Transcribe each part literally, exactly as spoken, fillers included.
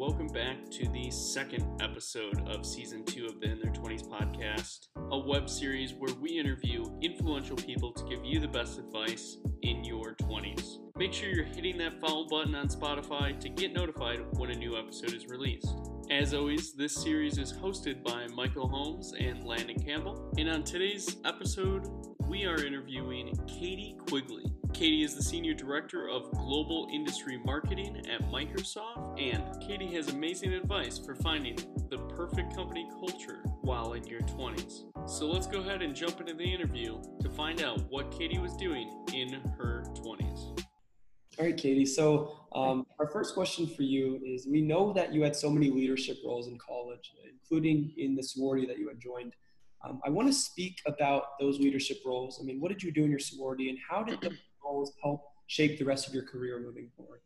welcome back to the second episode of season two of the In Their twenties podcast, a web series where we interview influential people to give you the best advice in your twenties. Make sure you're hitting that follow button on Spotify to get notified when a new episode is released. As always, this series is hosted by Michael Holmes and Landon Campbell, and on today's episode, we are interviewing Kati Quigley. Kati is the Senior Director of Global Industry Marketing at Microsoft, and Kati has amazing advice for finding the perfect company culture while in your twenties. So let's go ahead and jump into the interview to find out what Kati was doing in her twenties. All right, Kati. So um, our first question for you is, we know that you had so many leadership roles in college, including in the sorority that you had joined. Um, I want to speak about those leadership roles. I mean, what did you do in your sorority, and how did the roles help shape the rest of your career moving forward?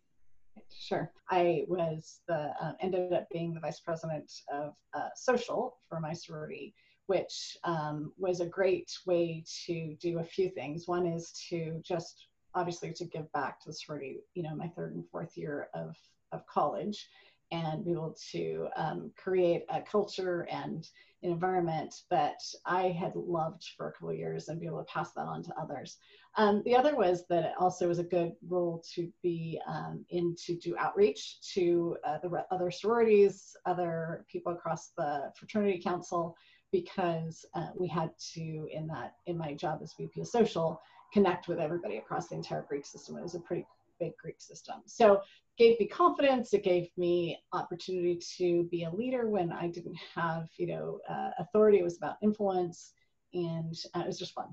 Sure. I was the uh, ended up being the vice president of uh, social for my sorority, which um, was a great way to do a few things. One is to just obviously to give back to the sorority, you know, my third and fourth year of, of college, and be able to um, create a culture and an environment that I had loved for a couple of years and be able to pass that on to others. Um, the other was that it also was a good role to be um, in to do outreach to uh, the re- other sororities, other people across the fraternity council, because uh, we had to, in that in my job as V P of Social, connect with everybody across the entire Greek system. It was a pretty big Greek system. So it gave me confidence. It gave me opportunity to be a leader when I didn't have, you know, uh, authority. It was about influence, and uh, it was just fun.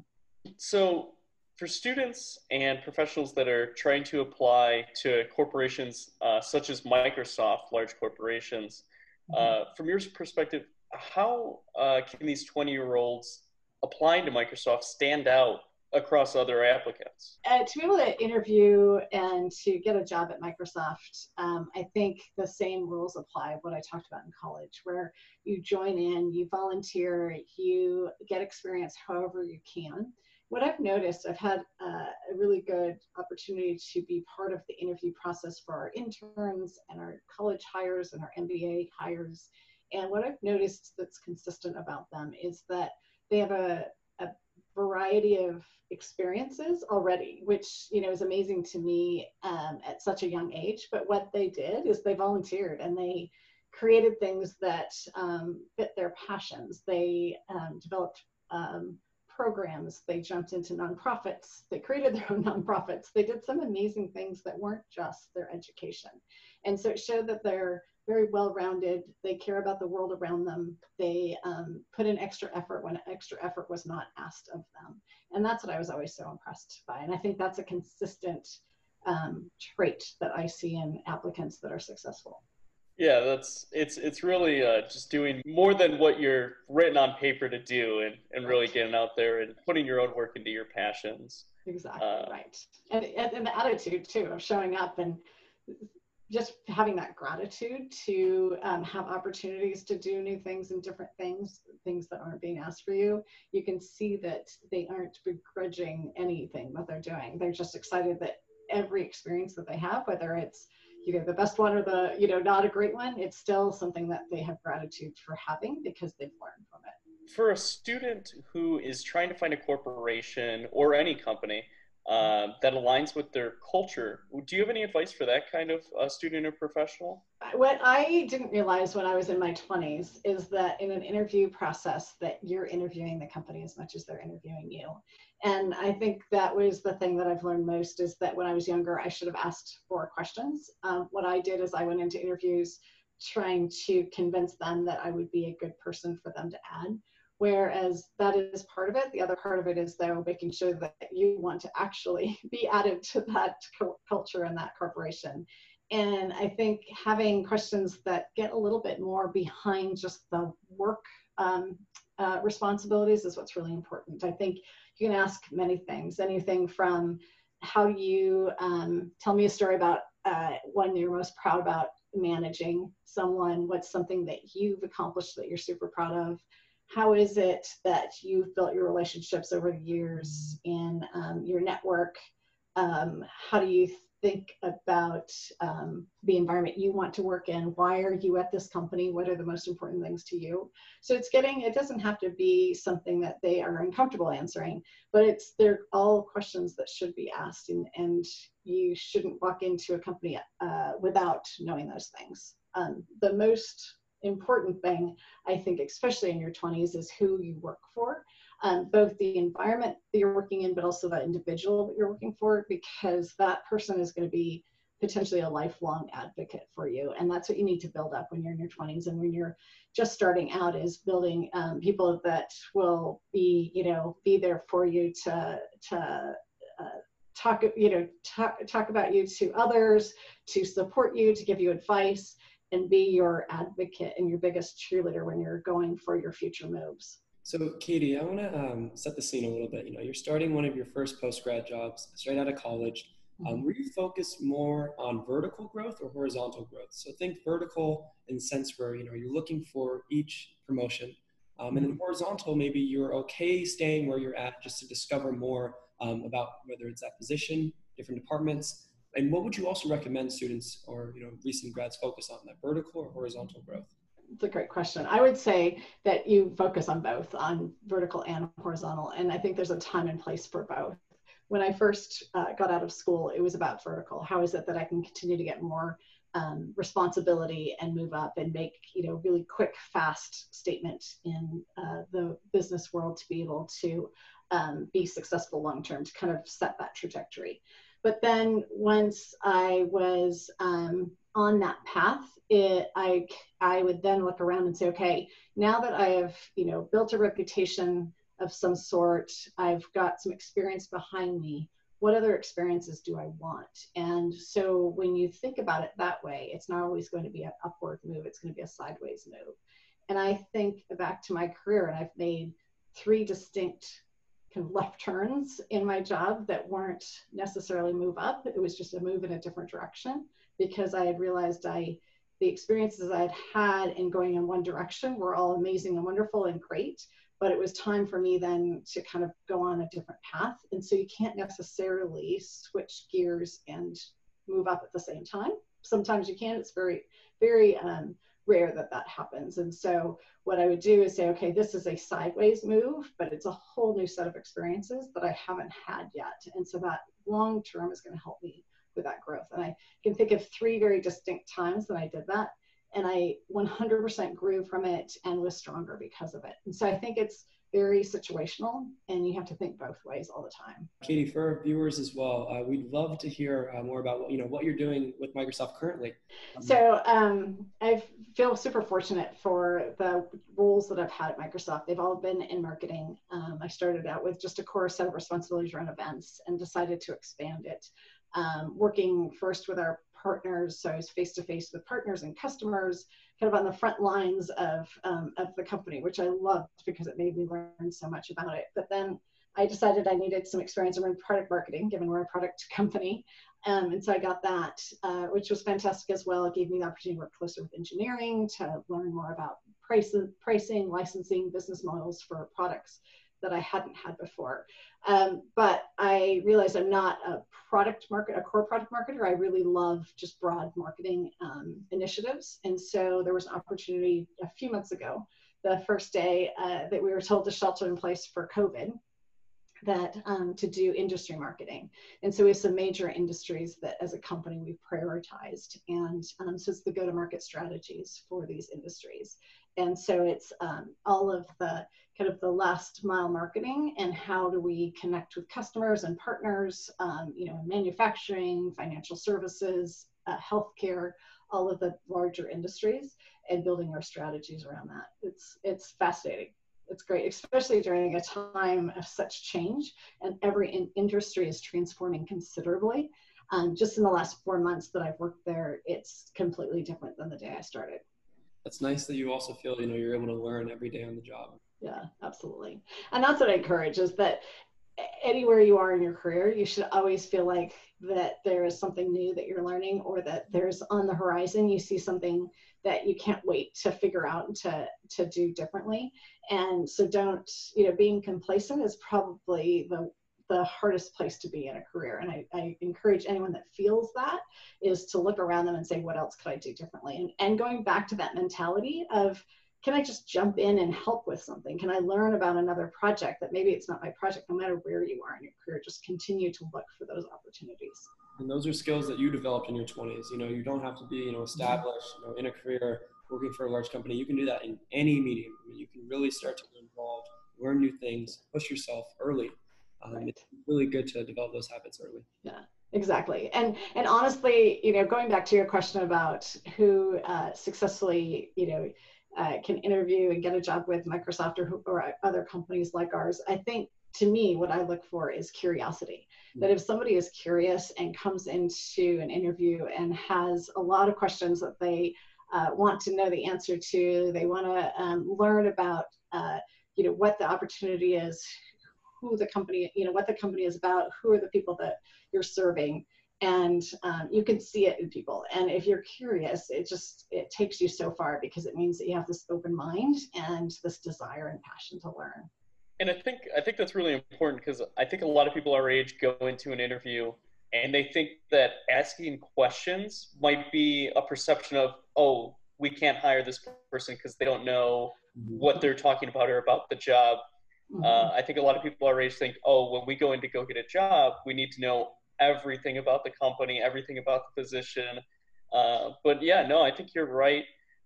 So for students and professionals that are trying to apply to corporations uh, such as Microsoft, large corporations, mm-hmm. uh, from your perspective, how uh, can these twenty-year-olds applying to Microsoft stand out across other applicants? Uh, to be able to interview and to get a job at Microsoft, um, I think the same rules apply of what I talked about in college, where you join in, you volunteer, you get experience however you can. What I've noticed, I've had uh, a really good opportunity to be part of the interview process for our interns and our college hires and our M B A hires. And what I've noticed that's consistent about them is that they have a variety of experiences already, which, you know, is amazing to me um, at such a young age. But what they did is they volunteered and they created things that um, fit their passions. They um, developed um, programs. They jumped into nonprofits. They created their own nonprofits. They did some amazing things that weren't just their education. And so it showed that they're very well-rounded. They care about the world around them. They um, put in extra effort when extra effort was not asked of them. And that's what I was always so impressed by. And I think that's a consistent um, trait that I see in applicants that are successful. Yeah, that's it's it's really uh, just doing more than what you're written on paper to do, and, and really getting out there and putting your own work into your passions. Exactly, uh, right. And, and the attitude, too, of showing up and just having that gratitude to um, have opportunities to do new things and different things, things that aren't being asked for you. You can see that they aren't begrudging anything that they're doing. They're just excited that every experience that they have, whether it's, you know, the best one or the, you know, not a great one, it's still something that they have gratitude for having because they've learned from it. For a student who is trying to find a corporation or any company Uh, that aligns with their culture, do you have any advice for that kind of uh, student or professional? What I didn't realize when I was in my twenties is that in an interview process that you're interviewing the company as much as they're interviewing you. And I think that was the thing that I've learned most, is that when I was younger, I should have asked for questions. Um, what I did is I went into interviews trying to convince them that I would be a good person for them to add. Whereas that is part of it. The other part of it is, though, making sure that you want to actually be added to that co- culture and that corporation. And I think having questions that get a little bit more behind just the work um, uh, responsibilities is what's really important. I think you can ask many things, anything from how you um, tell me a story about uh, one you're most proud about managing someone, what's something that you've accomplished that you're super proud of. How is it that you've built your relationships over the years in um, your network? Um, how do you think about um, the environment you want to work in. Why are you at this company? What are the most important things to you? So it's getting, it doesn't have to be something that they are uncomfortable answering, but it's, they're all questions that should be asked, and, and you shouldn't walk into a company uh, without knowing those things. Um, the most important thing, I think, especially in your twenties, is who you work for, um, both the environment that you're working in, but also that individual that you're working for, because that person is going to be potentially a lifelong advocate for you. And that's what you need to build up when you're in your twenties. And when you're just starting out, is building um, people that will be, you know, be there for you to, to uh, talk, you know, talk, talk about you to others, to support you, to give you advice, and be your advocate and your biggest cheerleader when you're going for your future moves. So Kati, I want to um, set the scene a little bit. You know, you're starting one of your first post-grad jobs straight out of college. Um, were you focused more on vertical growth or horizontal growth? So think vertical in the sense where, you know, you're looking for each promotion. Um, and then horizontal, maybe you're okay staying where you're at just to discover more um, about whether it's that position, different departments. And what would you also recommend students or, you know, recent grads focus on, that vertical or horizontal growth? It's a great question. I would say that you focus on both, on vertical and horizontal. And I think there's a time and place for both. When I first uh, got out of school, it was about vertical. How is it that I can continue to get more um, responsibility and move up and make, you know, really quick, fast statement in uh, the business world to be able to um, be successful long-term, to kind of set that trajectory. But then once I was um, on that path, it, I, I would then look around and say, okay, now that I have, you know, built a reputation of some sort, I've got some experience behind me, what other experiences do I want? And so when you think about it that way, it's not always going to be an upward move, it's going to be a sideways move. And I think back to my career, and I've made three distinct kind of left turns in my job that weren't necessarily move up. It was just a move in a different direction, because I had realized I, the experiences I had had in going in one direction were all amazing and wonderful and great, but it was time for me then to kind of go on a different path. And so you can't necessarily switch gears and move up at the same time. Sometimes you can, it's very, very, um, rare that that happens. And so what I would do is say, okay, this is a sideways move, but it's a whole new set of experiences that I haven't had yet. And so that long term is going to help me with that growth. And I can think of three very distinct times that I did that, and I one hundred percent grew from it and was stronger because of it. And so I think it's very situational, and you have to think both ways all the time. Kati, for our viewers as well, uh, we'd love to hear uh, more about what, you know, what you're doing with Microsoft currently. Um, so um, I feel super fortunate for the roles that I've had at Microsoft. They've all been in marketing. Um, I started out with just a core set of responsibilities around events and decided to expand it, um, working first with our partners. So I was face-to-face with partners and customers, kind of on the front lines of, um, of the company, which I loved because it made me learn so much about it. But then I decided I needed some experience around product marketing, given we're a product company. Um, and so I got that, uh, which was fantastic as well. It gave me the opportunity to work closer with engineering, to learn more about price, pricing, licensing, business models for products that I hadn't had before. Um, but I realized I'm not a product market, a core product marketer. I really love just broad marketing um, initiatives. And so there was an opportunity a few months ago, the first day uh, that we were told to shelter in place for COVID, that um, to do industry marketing. And so we have some major industries that as a company we've prioritized. And um, so it's the go-to-market strategies for these industries. And so it's um, all of the kind of the last mile marketing, and how do we connect with customers and partners, um, you know, manufacturing, financial services, uh, healthcare, all of the larger industries, and building our strategies around that. It's, it's fascinating. It's great, especially during a time of such change, and every in industry is transforming considerably. Um, just in the last four months that I've worked there, it's completely different than the day I started. That's nice that you also feel, you know, you're able to learn every day on the job. Yeah, absolutely. And that's what I encourage, is that anywhere you are in your career, you should always feel like that there is something new that you're learning, or that there's on the horizon, you see something that you can't wait to figure out and to, to do differently. And so don't, you know, being complacent is probably the the hardest place to be in a career. And I, I encourage anyone that feels that is to look around them and say, what else could I do differently? And, and going back to that mentality of, can I just jump in and help with something? Can I learn about another project that maybe it's not my project? No matter where you are in your career, just continue to look for those opportunities. And those are skills that you developed in your twenties. You know, you don't have to be, you know, established, you know, in a career working for a large company. You can do that in any medium. I mean, you can really start to get involved, learn new things, push yourself early. Um, right. It's really good to develop those habits early. Yeah. Exactly. And, and honestly, you know, going back to your question about who uh, successfully, you know, uh, can interview and get a job with Microsoft or, who, or other companies like ours, I think to me, what I look for is curiosity. Mm-hmm. That if somebody is curious and comes into an interview and has a lot of questions that they uh, want to know the answer to, they want to um, learn about, uh, you know, what the opportunity is, who the company, you know, what the company is about, who are the people that you're serving. And um, you can see it in people. And if you're curious, it just, it takes you so far, because it means that you have this open mind and this desire and passion to learn. And I think, I think that's really important, because I think a lot of people our age go into an interview and they think that asking questions might be a perception of, oh, we can't hire this person because they don't know what they're talking about or about the job. Uh, I think a lot of people our age think, oh, when we go in to go get a job, we need to know everything about the company, everything about the position. Uh, but yeah, no, I think you're right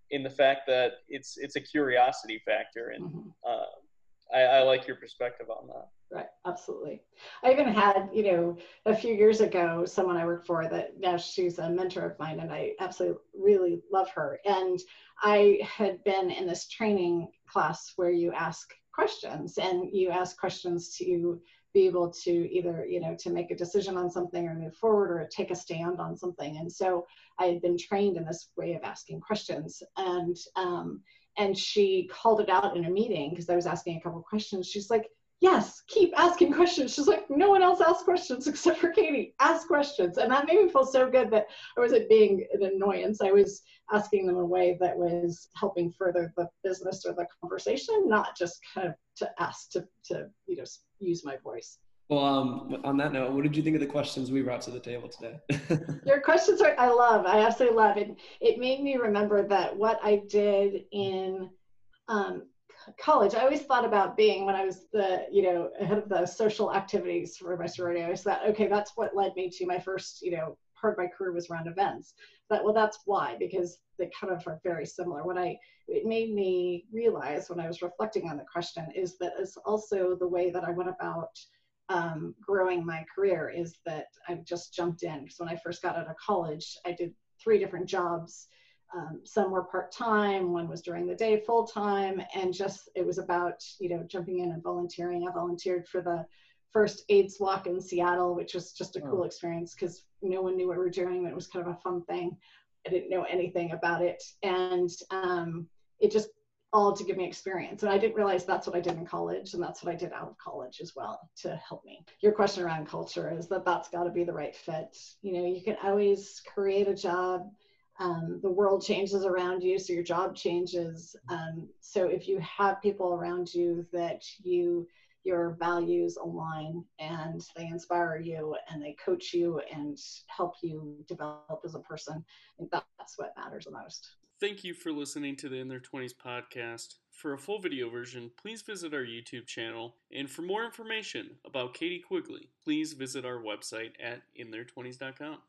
in the fact that it's it's a curiosity factor. And mm-hmm. uh, I, I like your perspective on that. Right. Absolutely. I even had, you know, a few years ago, someone I worked for that now she's a mentor of mine, and I absolutely really love her. And I had been in this training class where you ask questions, and you ask questions to be able to either, you know, to make a decision on something or move forward or take a stand on something. And so I had been trained in this way of asking questions, and um, and she called it out in a meeting because I was asking a couple of questions. She's like, yes, keep asking questions. She's like, no one else asks questions except for Katie. Ask questions. And that made me feel so good that I wasn't being an annoyance. I was asking them in a way that was helping further the business or the conversation, not just kind of to ask to, to you know, use my voice. Well, um, on that note, what did you think of the questions we brought to the table today? Your questions are, I love, I absolutely love it. It made me remember that what I did in, um, college, I always thought about being, when I was the, you know, head of the social activities for my sorority, I always thought, okay, that's what led me to my first, you know, part of my career was around events. But, well, that's why, because they kind of are very similar. What I, it made me realize when I was reflecting on the question is that it's also the way that I went about um, growing my career, is that I've just jumped in. Because when I first got out of college, I did three different jobs. Um, some were part-time, one was during the day, full-time, and just, it was about, you know, jumping in and volunteering. I volunteered for the first AIDS walk in Seattle, which was just a cool oh. experience because no one knew what we were doing, and it was kind of a fun thing. I didn't know anything about it. And um, it just all to give me experience. And I didn't realize that's what I did in college, and that's what I did out of college as well to help me. Your question around culture is that that's got to be the right fit. You know, you can always create a job. Um, the world changes around you, so your job changes. Um, so if you have people around you that you, your values align, and they inspire you and they coach you and help you develop as a person, and that's what matters the most. Thank you for listening to the In Their twenties podcast. For a full video version, please visit our YouTube channel. And for more information about Kati Quigley, please visit our website at in their twenties dot com.